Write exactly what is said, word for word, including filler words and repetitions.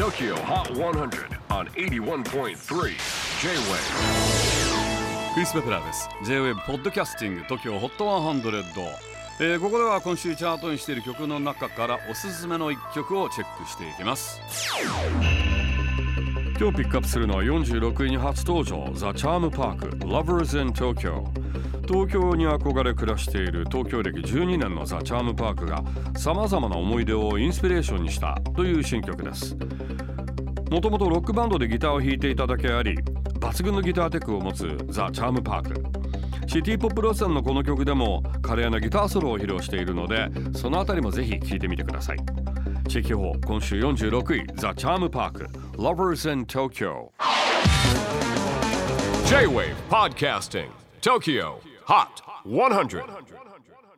トーキョー ホット ハンドレッド on エイティワンポイントスリー J-ウェーブ クリス・ベプラーです。 ジェイウェーブ ポッドキャスティング トーキョー ホット ハンドレッド、えー、ここでは今週チャートにしている曲の中からおすすめのいっきょくをチェックしていきます。今日ピックアップするのはよんじゅうろくいに初登場 The Charm Park Lovers in Tokyo。 東京に憧れ暮らしている東京歴じゅうにねんの The Charm Park がさまざまな思い出をインスピレーションにしたという新曲です。もともとロックバンドでギターを弾いていただけあり、抜群のギターテクを持つ The Charm Park、 シティポップ路線のこの曲でも華麗なギターソロを披露しているので、そのあたりもぜひ聴いてみてください。地域報今週よんじゅうろくい The Charm Park Lovers in Tokyo。 J-ウェーブ Podcasting トーキョー ホット ハンドレッド